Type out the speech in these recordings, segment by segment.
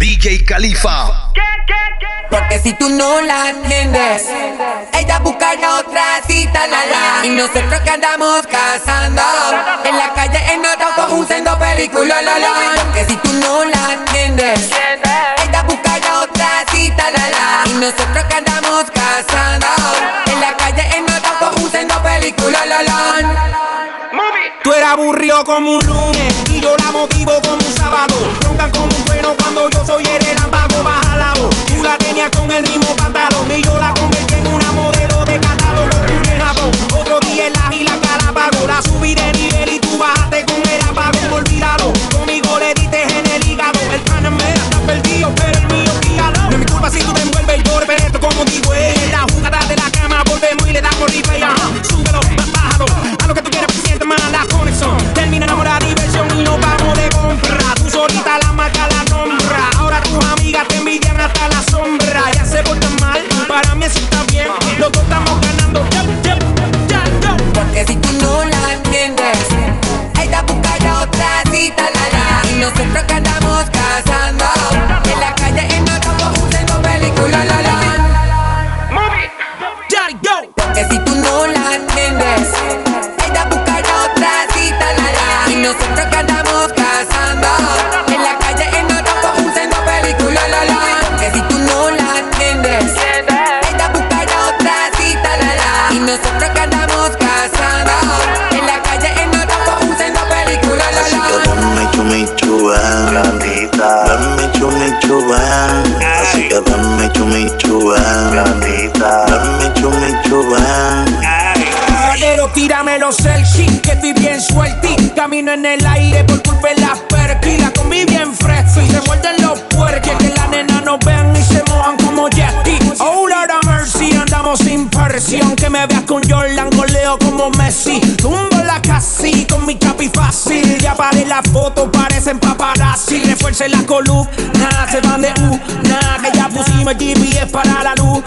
DJ Kalifa. Porque si tú no la entiendes, ella buscará otra cita, la la. Y nosotros que andamos cazando en la calle en otro un sendo película, la la. Porque si tú no la entiendes, ella buscará otra cita, la la. Y nosotros que andamos cazando en la calle en otro un sendo película, la la. Tú eras aburrido como un lunes y yo la motivo como un sábado. Roncan como un trueno cuando yo soy el relámpago, baja la voz. Tú la tenías con el ritmo pantalón y yo la convertí en una modelo de catálogo. Tú en Japón, otro día en la gila Galápagos. La subí de nivel y tú bajaste con el apagón. Olvídalo, conmigo le diste en el hígado. El Panamera está perdido, pero el mío guíalo. No es mi culpa si tú te envuelves y yo respeto como digo. En la jugada de la cama volvemos y le damos replay. Súbelo, bájalo, a lo que tú quieras. La conexión, termina la diversión y nos vamos de compra. Tú solita la marca la nombra. Ahora tus amigas te envidian hasta la sombra. Ya se portan mal, para mí eso está bien. Los dos estamos ganando. Porque si tú no la entiendes, ella busca ya otra cita, la la. Y nosotros que andamos cazando en la calle en otro buscando película, la la. Daddy go. Porque si tú no la entiendes, nosotros que andamos cazando en la calle en otro un sendo película, la la. Que si tú no la entiendes, ella buscará otra cita, la la. Y nosotros que andamos cazando en la calle en otro un sendo película, la la. Así que dame chumichuán, grandita, dame chumichuán. Así que dame chumichuán, grandita, dame chumichuán. Tírame los selfies, que estoy bien suelti. Camino en el aire por culpa de las perky. La comí bien fresca y se muerden los puerques. Que la nena no vean y se mojan como Jetty. Oh, Lord of mercy, andamos sin presión. Que me veas con Jordan, goleo como Messi. Tumbo la casi con mi capi fácil. Ya paré la foto, parecen paparazzi. Refuerce la columna, se van de una. Que ya pusimos GPS para la luz.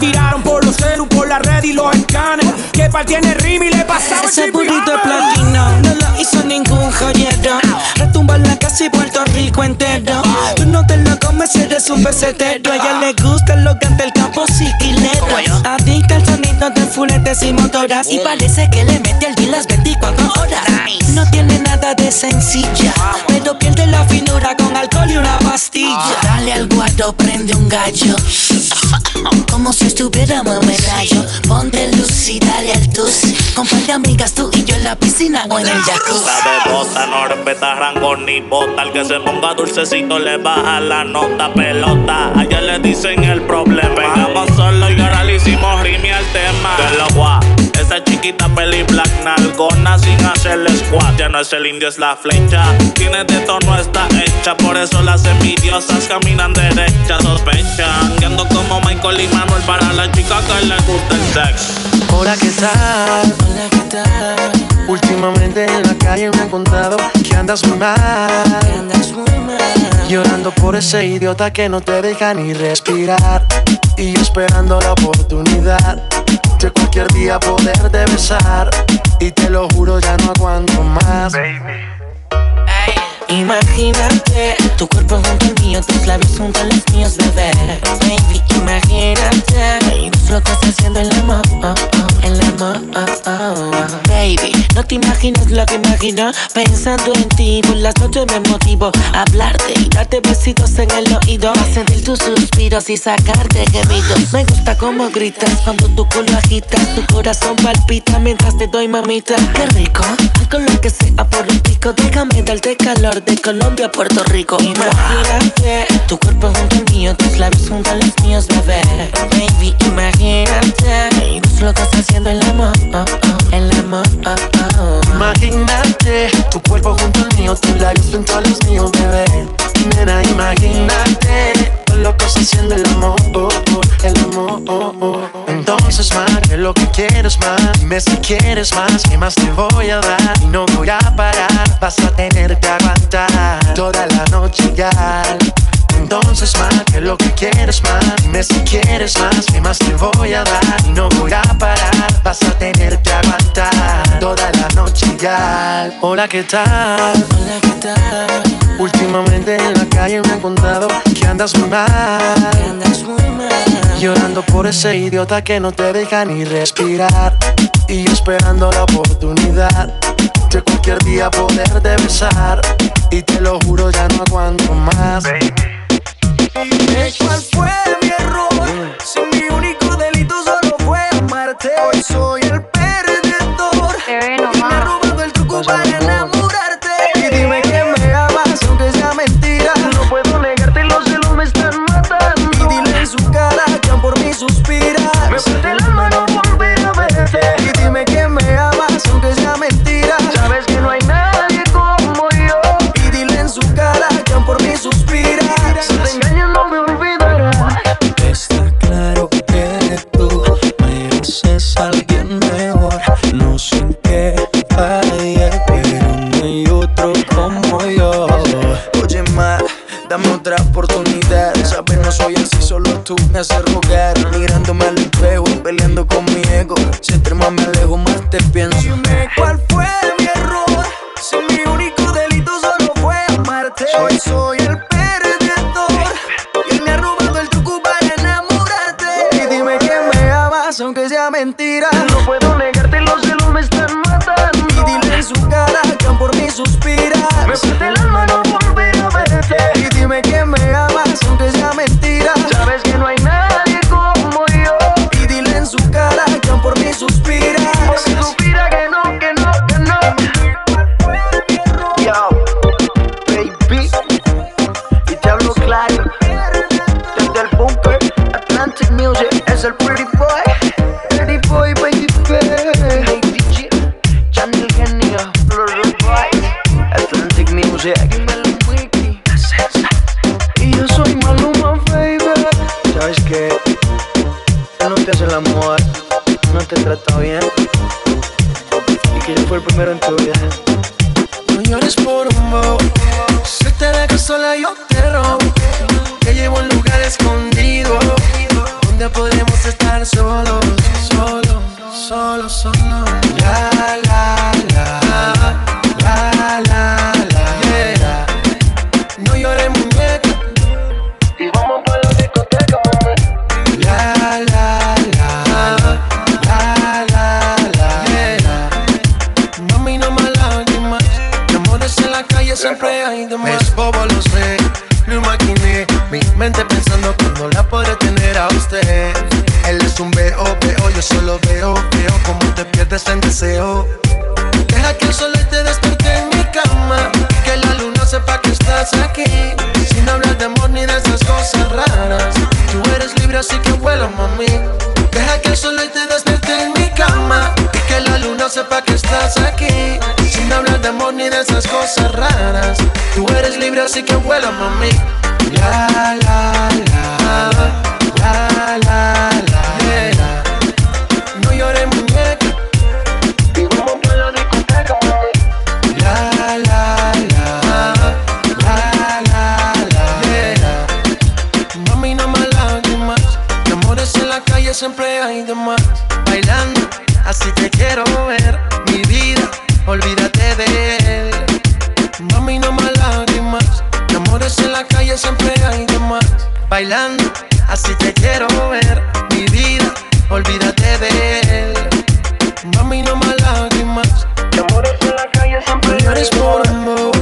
Tiraron por los celu, por la red y los escanes. Que partiene rim y le pasaba el chip. Ese burrito es platino, no lo hizo ningún joyero. Retumba en la casa y Puerto Rico entero. Tú no te lo comes, eres un pesetero. A ella le gusta lo que ante el campo ciclineros. Adicta al sonido de fuletes y motoras. Y parece que le mete al día las 24 horas. No tiene nada de sencilla, pero pierde la finura con alcohol y una pastilla. Dale al guardo, prende un gallo. Como si estuviéramos en rayo. Ponte luz y dale al tus. Con par de amigas tú y yo en la piscina o en el jacuzzi. La bebota no respeta rango ni bota. El que se ponga dulcecito le baja la nota. Pelota, a ella le dicen el problema. Bajamos solo y ahora le hicimos rime al tema. De lo guá, esa chiquita peli black nalgona sin hacerle squat. Ya no es el indio, es la flecha. Tiene de tono, está hecha. Por eso las envidiosas caminan derechas. Sospechan que ando como Michael y Manuel para la chica que le gusta el sexo. Hola, ¿qué tal? Hola, ¿qué tal? Últimamente en la calle me han contado que andas muy mal, que andas muy mal. Llorando por ese idiota que no te deja ni respirar. Y yo esperando la oportunidad de cualquier día poderte besar. Y te lo juro, ya no aguanto más, baby. Imagínate, tu cuerpo junto al mío, tus labios junto a los míos, bebé. Baby, imagínate, y tú lo que estás haciendo el amor, el amor, Baby, no te imaginas lo que imagino. Pensando en ti, por las noches me motivo a hablarte y darte besitos en el oído, a sentir tus suspiros y sacarte gemidos. Me gusta cómo gritas cuando tu culo agitas, tu corazón palpita mientras te doy mamita. Qué rico, con lo que sea por un pico, déjame darte calor. De Colombia a Puerto Rico. Imagínate, tu cuerpo junto al mío, tus labios junto a los míos, bebé. Baby, imagínate, y tú lo que estás haciendo el amor, el amor, Imagínate, tu cuerpo junto al mío, tus labios junto a los míos, bebé. Nena, imagínate, tú lo que estás haciendo el amor, el amor, Entonces más, que lo que quieres más. Dime si quieres más, que más te voy a dar. Y no voy a parar, vas a tener que aguantar toda la noche ya. Entonces más, que lo que quieres más. Dime si quieres más, que más te voy a dar. Y no voy a parar, vas a tener que aguantar toda la noche ya. Hola, ¿qué tal? Hola, ¿qué tal? Últimamente en la calle me han contado andas muy mal, llorando por ese idiota que no te deja ni respirar. Y yo esperando la oportunidad de cualquier día poderte besar. Y te lo juro, ya no aguanto más. Baby. ¿Cuál fue mi error? Si mi único delito solo fue amarte. Hoy soy el perdedor. Y me ha robado el truco para enamorarte. Y dime que me amas, aunque sea mentira. No puedo negarte, los celos me están matando. Y dile en su cara que aún por mí suspiras. Me suelte el alma, no volver a verte. Y dime que me amas, aunque sea mentira. Sabes que no hay nadie como yo. Y dile en su cara que aún por mí suspiras. Si te engañas, no me olvidarás. Está claro que tú mereces a alguien mejor. No sé en qué fallé, pero no hay otro como yo. Oye, ma, dame otra oportunidad. Sabes, no soy así, solo tú me haces rogar. Mirándome al espejo, peleando con mi ego. Si entre más me alejo, más te pienso. Dime cuál fue mi error. Si mi único delito solo fue amarte. Hoy soy el perdedor. Y me ha robado el truco para enamorarte. Y dime que me amas, aunque sea mentira. No puedo negarte, los celos me están matando. Y dile en su cara que aún por mí suspiras. Me suelte el alma, no volver a verte. Y dime que me amas, aunque sea mentira. Sabes que no hay nadie como yo. Y dile en su cara que aún por mí suspiras. Por mí suspira que no, que no, que no. Yo, baby, y te hablo claro. Desde el bunker, Atlantic Music es el pretty boy, baby, baby. DJ, Channel Genio, Florida Boy, Atlantic Music. Y yo soy Maluma, baby. ¿Sabes qué? Él no te hace el amor, no te trata bien. Y que yo fui el primero en tu vida. No llores por un bobo. Si te dejo sola yo te robo. Te llevo a un lugar escondido donde podremos estar solos, solos, solos, solos. La, la, la, la, la, la, yeah. No llores muñeca. Y vamos pa' la discoteca, mami. La, la, la, la, la, la, yeah. Mami, no más lágrimas. De amores en la calle siempre hay de más. Es bobo, lo sé, lo imaginé. Mi mente pensando que no la podré tener a usted. Él es un veo, veo, yo solo veo, veo como te pierdes en deseo. Deja que el sol te despierte en mi cama, que la luna sepa que estás aquí. Sin hablar de amor ni de esas cosas raras, tú eres libre así que vuela, mami. Deja que el sol te despierte en mi cama, que la luna sepa que estás aquí. Sin hablar de amor ni de esas cosas raras, tú eres libre así que vuela, mami. La, la, la, la, la, la, la, la. No llores, muñeca. Y vamos por la discoteca, mami. La, la, la, la, la, la, la. Mami, no más lágrimas. De amores en la calle siempre hay de más. Bailando, así te quiero ver. Mi vida, olvídate de él. Mami, no más lágrimas. De amores en la calle siempre hay de más. Bailando, así te quiero ver. Mi vida, olvídate de él. Mami, no más lágrimas. De amores en la calle siempre hay de por amor.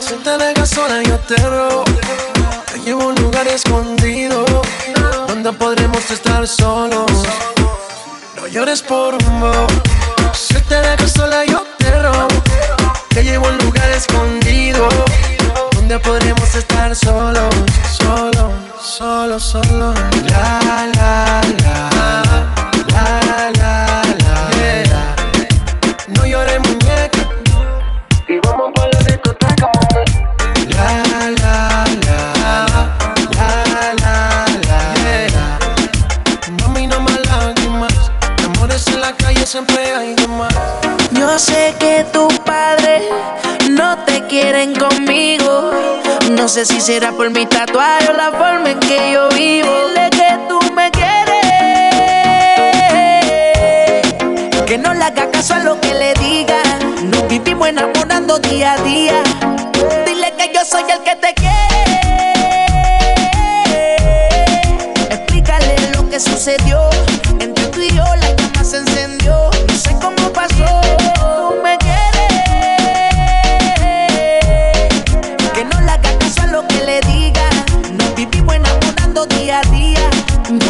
Si te dejas sola yo te robo. Te llevo a un lugar escondido donde podremos estar solos. No llores por amor. Si te dejas sola yo te robo. Te llevo a un lugar escondido donde podremos estar solos, solos, solos, solos. La, la, la, la, la, la, la, yeah. La. No llores, muñeca. Y vamos pa' la discoteca, mami. La, la, la, la, la, la, yeah. La. Mami, no más lágrimas. De amores en la calle siempre hay de más. Yo sé que tu padre no te quieren conmigo. No sé si será por mi tatuaje o la forma en que yo vivo. Dile que tú me quieres, que no le haga caso a lo que le digan. Nos vivimos enamorando día a día. Dile que yo soy el que te quiere,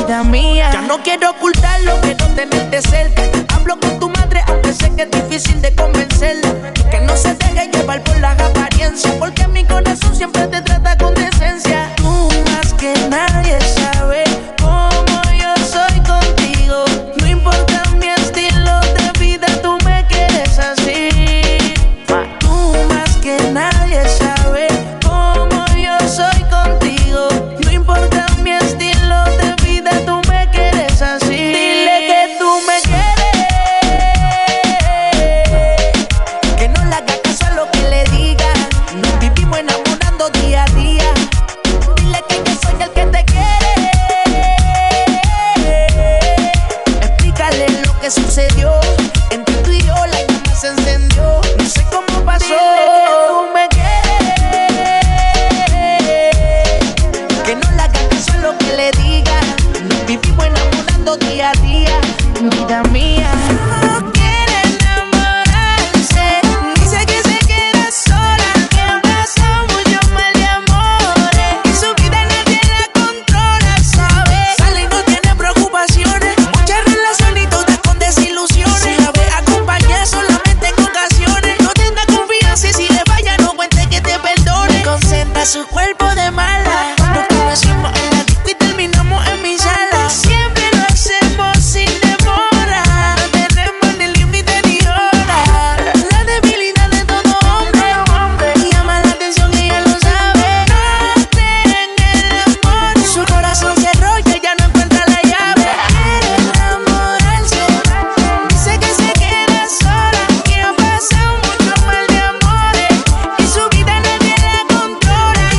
vida mía. Ya no quiero ocultarlo, quiero tenerte cerca. Hablo con tu madre, aunque sé que es difícil de convencerla. Que no se deje llevar por las apariencias, porque mi corazón siempre te trata con decencia. Tú más que nadie sabes cómo yo soy contigo. No importa mi estilo de vida, tú me quieres así. Tú más que nadie sabes cómo yo soy contigo. No importa mi estilo de vida, tú me quieres así. Dile que tú me quieres, que no le haga caso a lo que le diga. Nos vivimos enamorando día a día. Dile que yo soy el que te quiere. Explícale lo que sucedió entre tú y yo, la llama se encendió. No sé cómo pasó. Dile que tú me quieres, que no le haga caso a lo que le diga. Nos vivimos enamorando día a día, vida mía. No quiere enamorarse, dice que se queda sola, que ha pasado mucho mal de amores y su vida nadie la controla, sabe. Sale y no tiene preocupaciones, muchas relaciones y todas con desilusiones. Si la ve acompañar solamente en ocasiones, no tenga confianza y si le vaya no cuente que te perdone. Concentra su cuerpo de mala, nos conocimos en la disco y terminamos en mi sala. Siempre lo hacemos sin demora, no tenemos ni límite ni hora. La debilidad de todo hombre, llama la atención y ella lo sabe. No creen el amor, su corazón se enrolla, ya no encuentra la llave. Quiere enamorarse, dice que se queda sola, que ha pasado mucho mal de amores y su vida nadie la controla. Ella no quiere enamorarse, dice que se queda sola, que ha pasado mucho mal de amores y su vida nadie la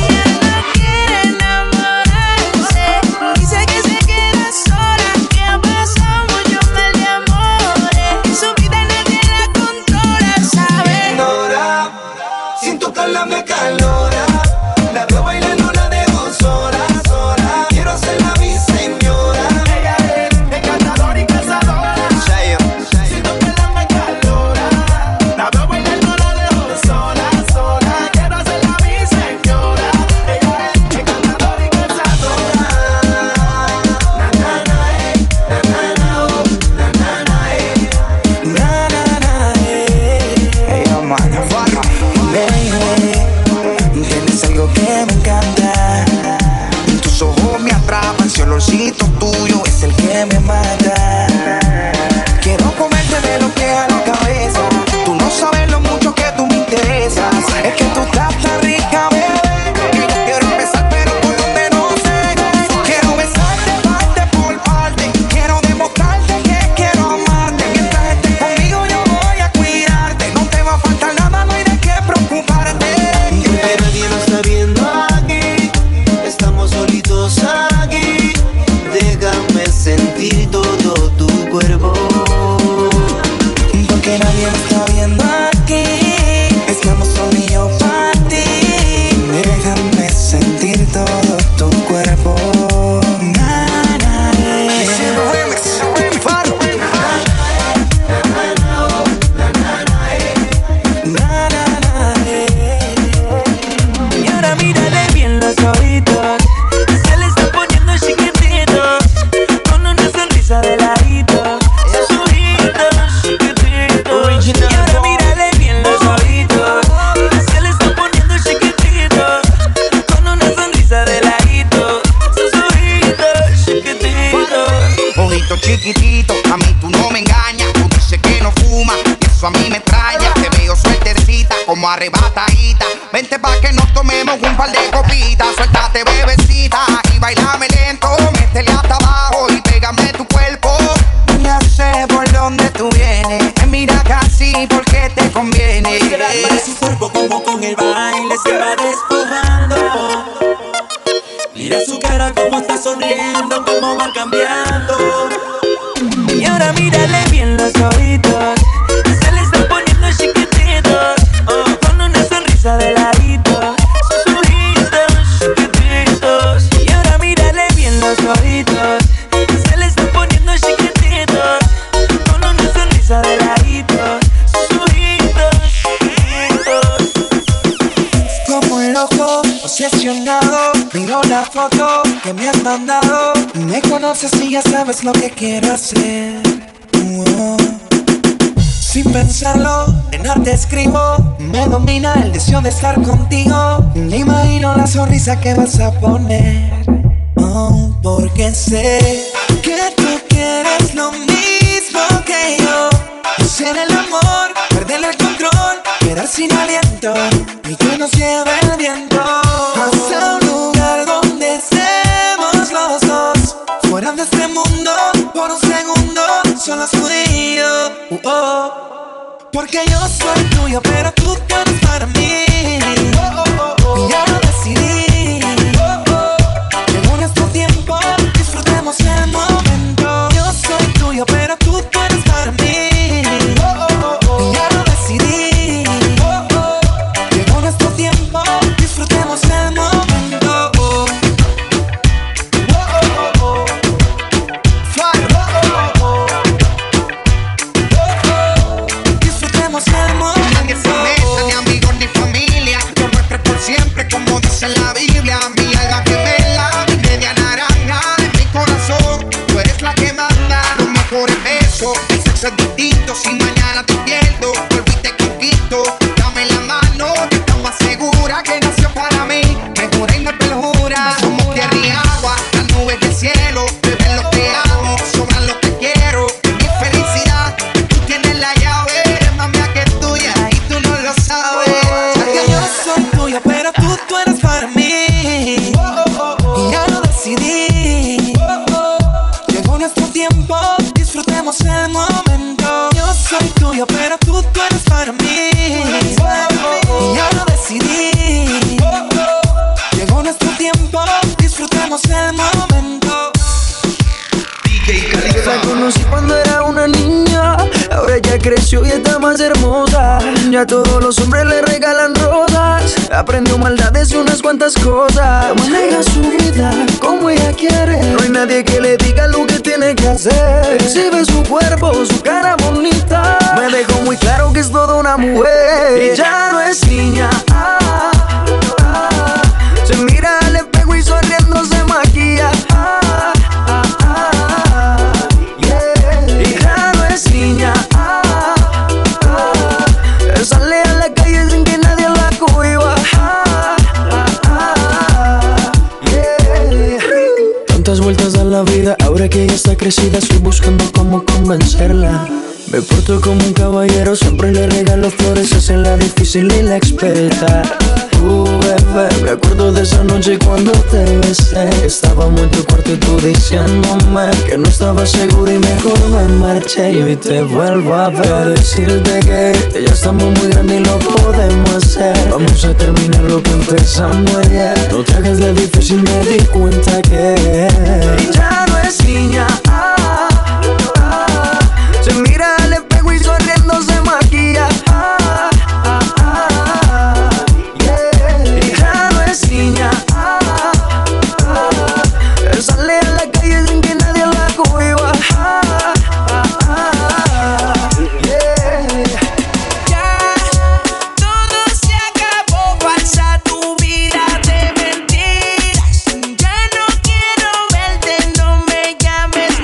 controla, sabe. Ignora, sin tocarla me calora. La veo bailando, la dejo sola, sola. Quiero ser la mi señora. Ella es encantadora y cazadora. Sin tocarla me calora. La veo bailando, la dejo sola, sola. Quiero ser la mi señora. Ella es encantadora y cazadora. Na, na, na, eh. Na, na, na, oh. Na, na, na, eh. Na, na, na, eh. Hey, oh, man. Baby, tienes algo que me encanta. Tus ojos me atrapan, ese olorcito tuyo es el que me mata. Quiero comerte de los pies a la cabeza. Tú no sabes lo mucho que tú me interesas. Es que tú estás tan rica, bebé. Quiero empezar, pero por donde no sé. Quiero besarte parte por parte. Quiero demostrarte que quiero amarte. Mientras estés conmigo, yo voy a cuidarte. No te va a faltar nada, no hay de qué preocuparte. Que nadie lo está viendo aquí. Estamos solitos aquí. Déjame sentir todo tu cuerpo. Porque nadie me está viendo aquí. Estamos solo y yo para ti. Déjame sentir todo tu cuerpo. Na, na, eh. Na, na, na, eh. Y ahora mírale bien los ojitos, se le está poniendo chiquitito, con una sonrisa de ladito, sus ojitos chiquititos. Y ahora mírale bien los ojitos, se le está poniendo chiquitito, con una sonrisa de ladito, sus ojitos chiquititos. Ojito chiquitito, a mí tú no me engañas. Tú dices que no fumas y eso a mí me extraña. Te veo sueltecita como arrebatadita. Vente pa' que nos tomemos un par de copitas. Suéltate, bebecita, y bailame lento. Métele hasta abajo y pégame tu cuerpo. Ya sé por dónde tú vienes, mira casi porque te conviene. Para su cuerpo como con el baile se va despojando. Mira su cara como está sonriendo, como va cambiando. Y ahora mírale bien los ojitos, se le está poniendo chiquititos, con una sonrisa de ladito, sus ojitos chiquititos. Y ahora mírale bien los ojitos, se le está poniendo chiquititos, con una sonrisa de ladito, sus ojitos chiquititos. Como un loco obsesionado, miro la foto que me han mandado. Me conoces y ya sabes lo que quiero hacer. Sin pensarlo, en arte escribo. Me domina el deseo de estar contigo. Me imagino la sonrisa que vas a poner, porque sé que tú quieres lo mismo que yo. Ser el amor, perder el control, quedar sin aliento y que nos lleve el viento hasta un lugar donde estemos los dos, fuera de este mundo por un segundo, solo soy yo. Porque yo soy tuyo, pero tú no eres para mí. Y ya lo decidí. Llegó nuestro tiempo, disfrutemos el momento. Yo soy tuyo, pero tú no eres para mí. Creció y está más hermosa. Ya todos los hombres le regalan rosas. Aprendió maldades y unas cuantas cosas. Maneja su vida como ella quiere. No hay nadie que le diga lo que tiene que hacer. Exhibe su cuerpo, su cara bonita. Me dejó muy claro que es toda una mujer. Y ya no es niña. Ah, ah, ah. Se mira al espejo y sonriendo se maquilla. Ah, ah, ah, ah. Yeah. Y ya no es niña. Sale a la calle sin que nadie la cohiba. Ah, ah, ah, yeah. Tantas vueltas a la vida, ahora que ella está crecida, estoy buscando cómo convencerla. Me porto como un caballero, siempre le regalo flores, hace la difícil y la experta. Bebé, me acuerdo de esa noche cuando te besé. Estábamos en tu cuarto y tú diciéndome que no estaba seguro y mejor me marché. Y hoy te vuelvo a ver, decirte que ya estamos muy grandes y lo podemos hacer. Vamos a terminar lo que empezamos ayer. No te hagas de difícil, me di cuenta que y ya no es niña. Ah, ah, ah. Se mira al espejo y sonriendo se maquilla. Ah, ah, ah. Niña, ah, ah, ah. Sale a la calle sin que nadie la cohiba. Ah, ah, ah, yeah. Ya todo se acabó, falsa tu vida de mentiras. Ya no quiero verte, no me llames.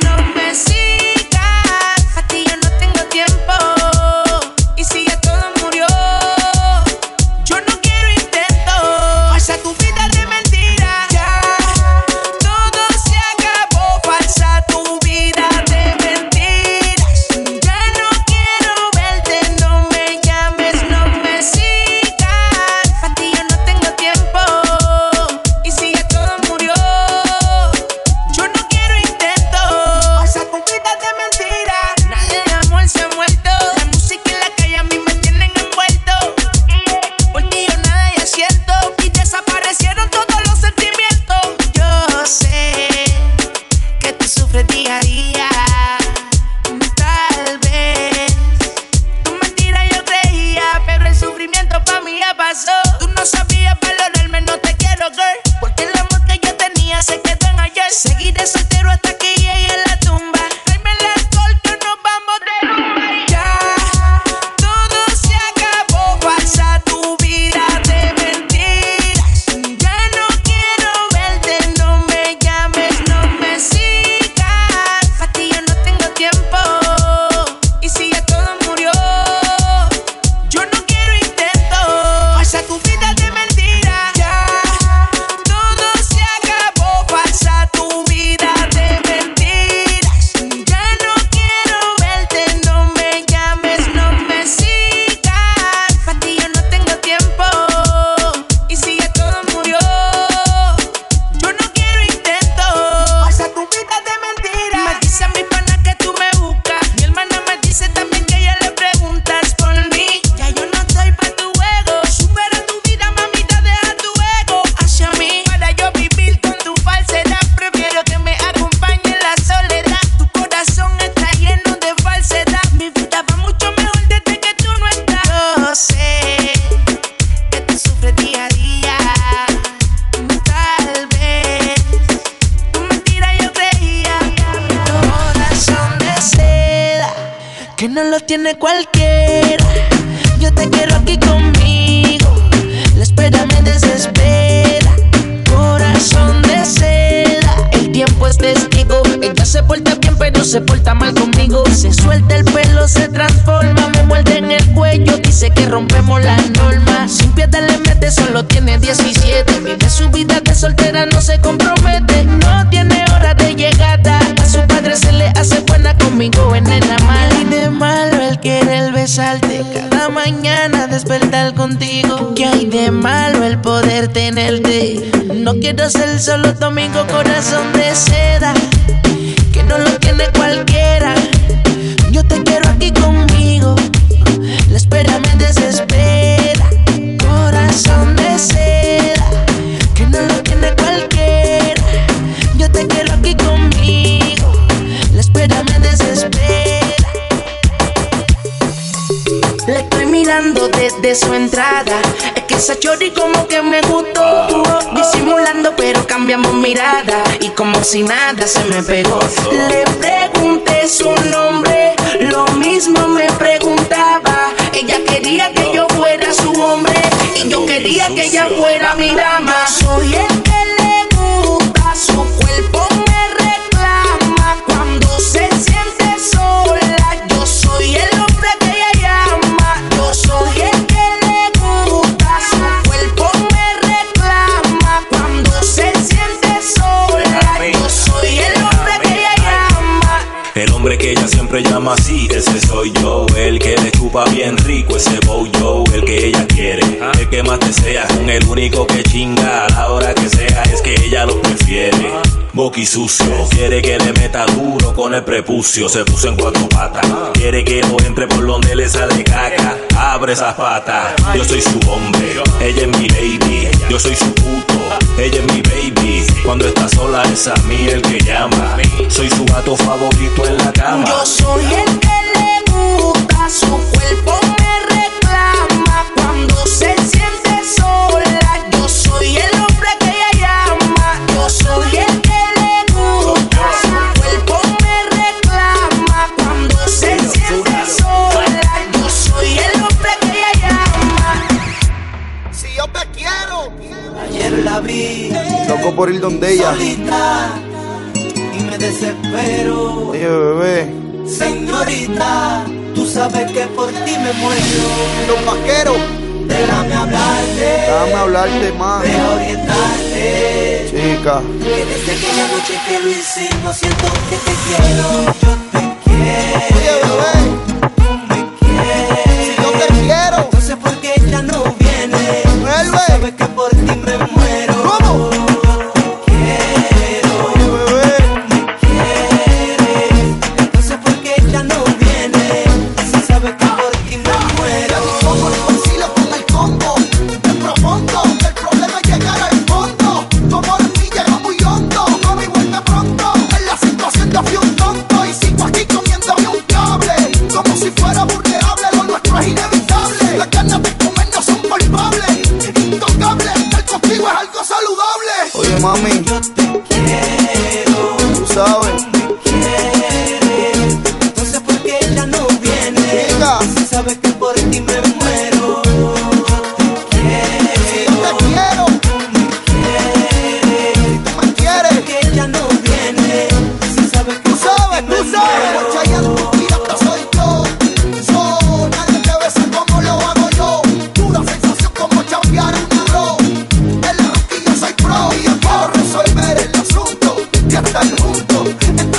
no lo tiene cualquiera. Yo te quiero aquí conmigo. La espera me desespera. Corazón de seda. El tiempo es testigo. Ella se porta bien pero se porta mal conmigo. Se suelta el pelo, se transforma. Me muerde en el cuello. Dice que rompemos la norma. Sin piedad le mete, solo tiene 17. Vive su vida de soltera, no se compromete. No tiene hora de llegada. A su padre se le hace buena, conmigo venena mal. Y de malo el querer besarte, cada mañana despertar contigo. Que hay de malo el poder tenerte. No quiero ser solo tu amigo, corazón de seda. Que no lo tiene cualquiera. Yo te quiero aquí conmigo. La espera me desespera. Corazón de seda. Que no lo tiene cualquiera. Yo te quiero aquí conmigo. La espera me desespera. La estoy mirando desde su entrada. Es que esa chori como que me gustó. Disimulando pero cambiamos mirada. Y como si nada se me pegó. Le pregunté su nombre. Lo mismo me preguntaba. Ella quería que yo fuera su hombre. Y yo quería que ella fuera mi dama. Soy el que le gusta. Su cuerpo me reclama. Cuando se siente sola, yo soy el hombre que ella llama. Yo soy el que le gusta. Su cuerpo me reclama. Cuando se siente sola, yo soy el hombre que ella llama. El hombre que ella siempre llama así, ese soy yo. El que le chupa bien rico, ese bow-yo. El que ella quiere, el que más desea. Con el único que chinga a la hora que sea. Es que ella lo prefiere. Boqui sucio, quiere que le meta duro con el prepucio. Se puso en cuatro patas. Quiere que no entre por donde le sale caca. Abre esas patas. Yo soy su hombre, ella es mi lady. Yo soy su puto, ella es mi baby. Cuando está sola es a mí el que llama. Soy su gato favorito en la cama. Yo soy el que le gusta. Su cuerpo me reclama. Cuando se siente sola, yo soy el hombre que ella llama. Yo soy el que le gusta. Su cuerpo me reclama. Cuando se siente sola, yo soy el hombre que ella llama. Si yo te quiero. Ayer la vi loco por ir donde ella. Solita. Y me desespero. Oye, bebé. Señorita, tú sabes que por ti me muero. Los vaqueros. Déjame hablarte más. Déjame orientarte. Chica. Que desde aquella noche que lo hicimos siento que te quiero. Yo te quiero. Oye, bebé. Tú me quieres. Si yo te quiero. Entonces ¿por qué ya no vienes? Vuelve. Tú sabes que por ti me muero. ¿Cómo? Mami, yo te quiero. Tú sabes, tú me quieres. Entonces ¿por qué ella no viene? Chica. Si sabes que por ti me muero. Yo te quiero. Yo te quiero. Tú me quieres. ¿Por qué ella no viene? Si sabes que por ti me muero. Juntos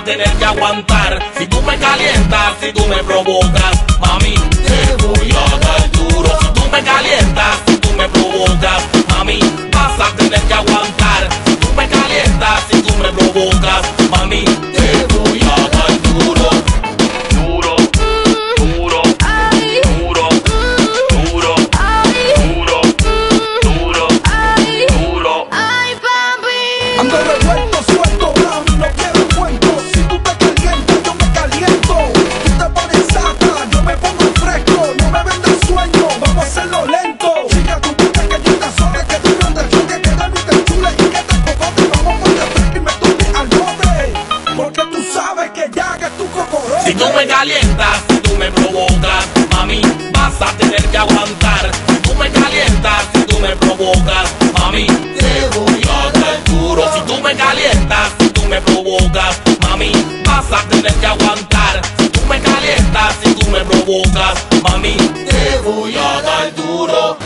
a tener que aguantar. Si tú me calientas, si tú me provocas, mami, te voy a dar duro. Si tú me calientas, si tú me provocas, mami, vas a tener que aguantar. Si tú me calientas, si tú me provocas, mami, te voy a dar duro. Si tú me calientas, si tú me provocas, mami, vas a tener que aguantar. Si tú me calientas, si tú me provocas, mami, te voy a dar duro. Si tú me calientas, si tú me provocas, mami, vas a tener que aguantar. Si tú me calientas, si tú me provocas, mami, te voy a dar duro.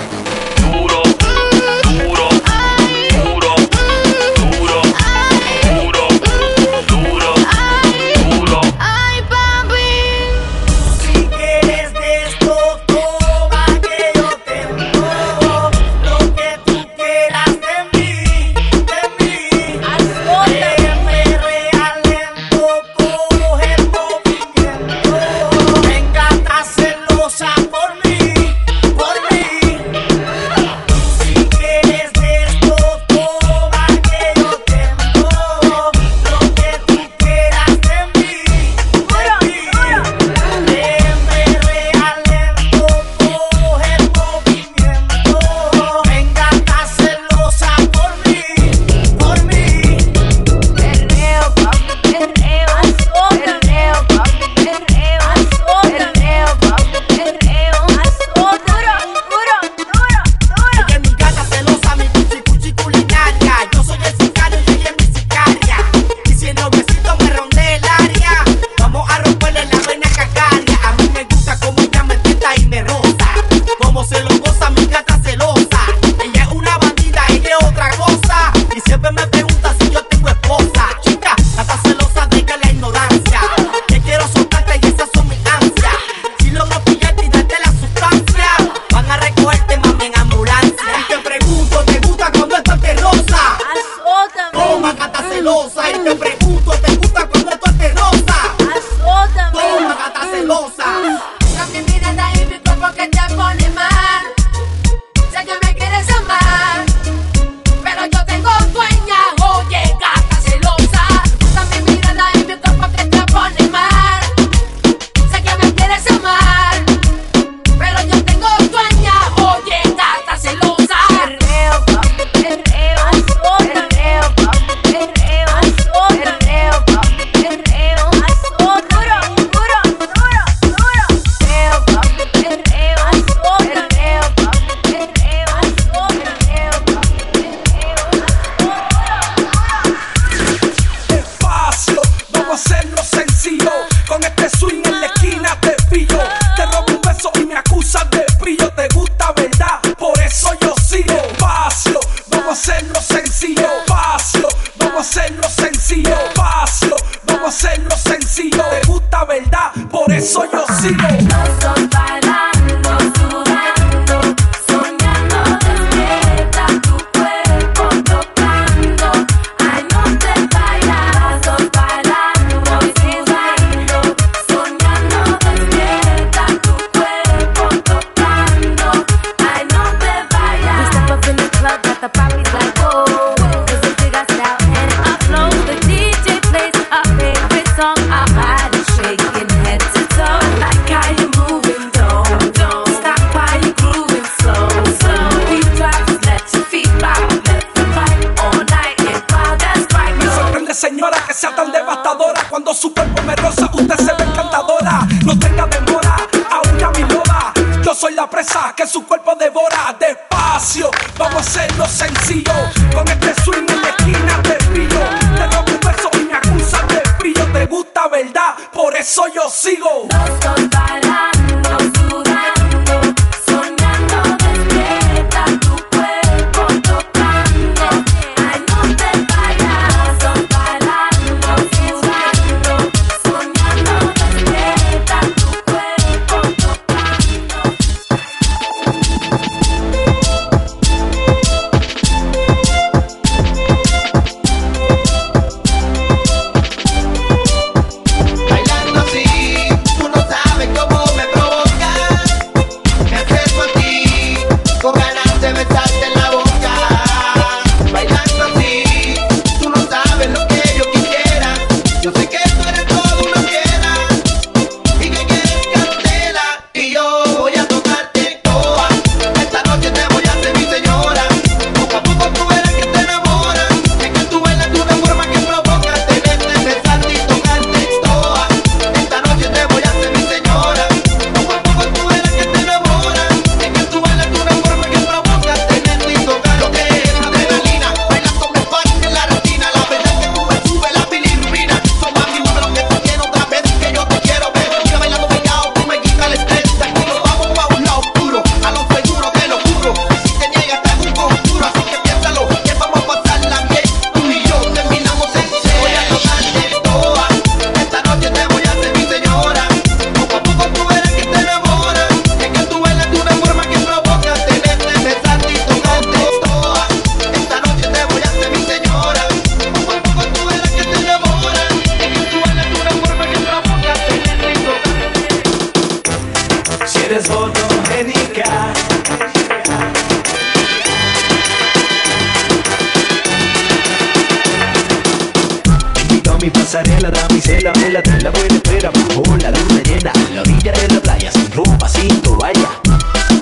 mi pasarela, damisela, vela de la buena espera, bajo la luna llena, en la orilla de la playa, sin ropa, sin toalla.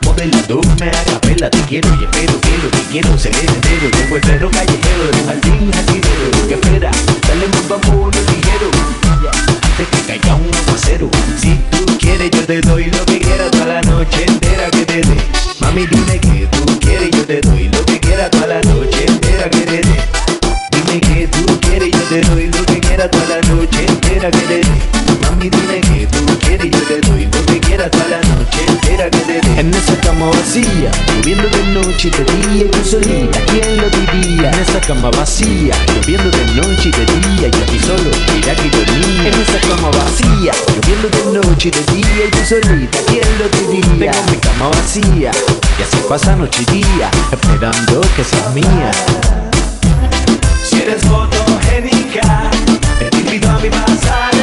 Modelándome a capela, te quiero y espero, quiero, te quiero, se me entero. Tengo el perro callejero, de jardín, jardinero, que espera, dale mucho amor, ligero, antes que caiga un aguacero. Si tú quieres yo te doy lo que quieras, toda la noche entera que te dé. Mami dime que tú quieres, yo te doy lo que quieras, toda la noche entera que te dé. Dime que tú quieres, yo te doy lo que quieras, toda la noche entera que te dé. Mami dime que tú quieres, yo te doy lo que quieras, toda la noche entera que te dé. En esa cama vacía, lloviendo de noche y de día, yo solita, ¿quién lo diría? En esa cama vacía, lloviendo de noche y de día, yo aquí solo, mira que dormía. En esa cama vacía, lloviendo de noche y de día, yo solita, ¿quién lo diría? Tengo mi cama vacía, y así pasa noche y día, esperando que seas mía. Si eres fotogénica, te invito a mi pasar.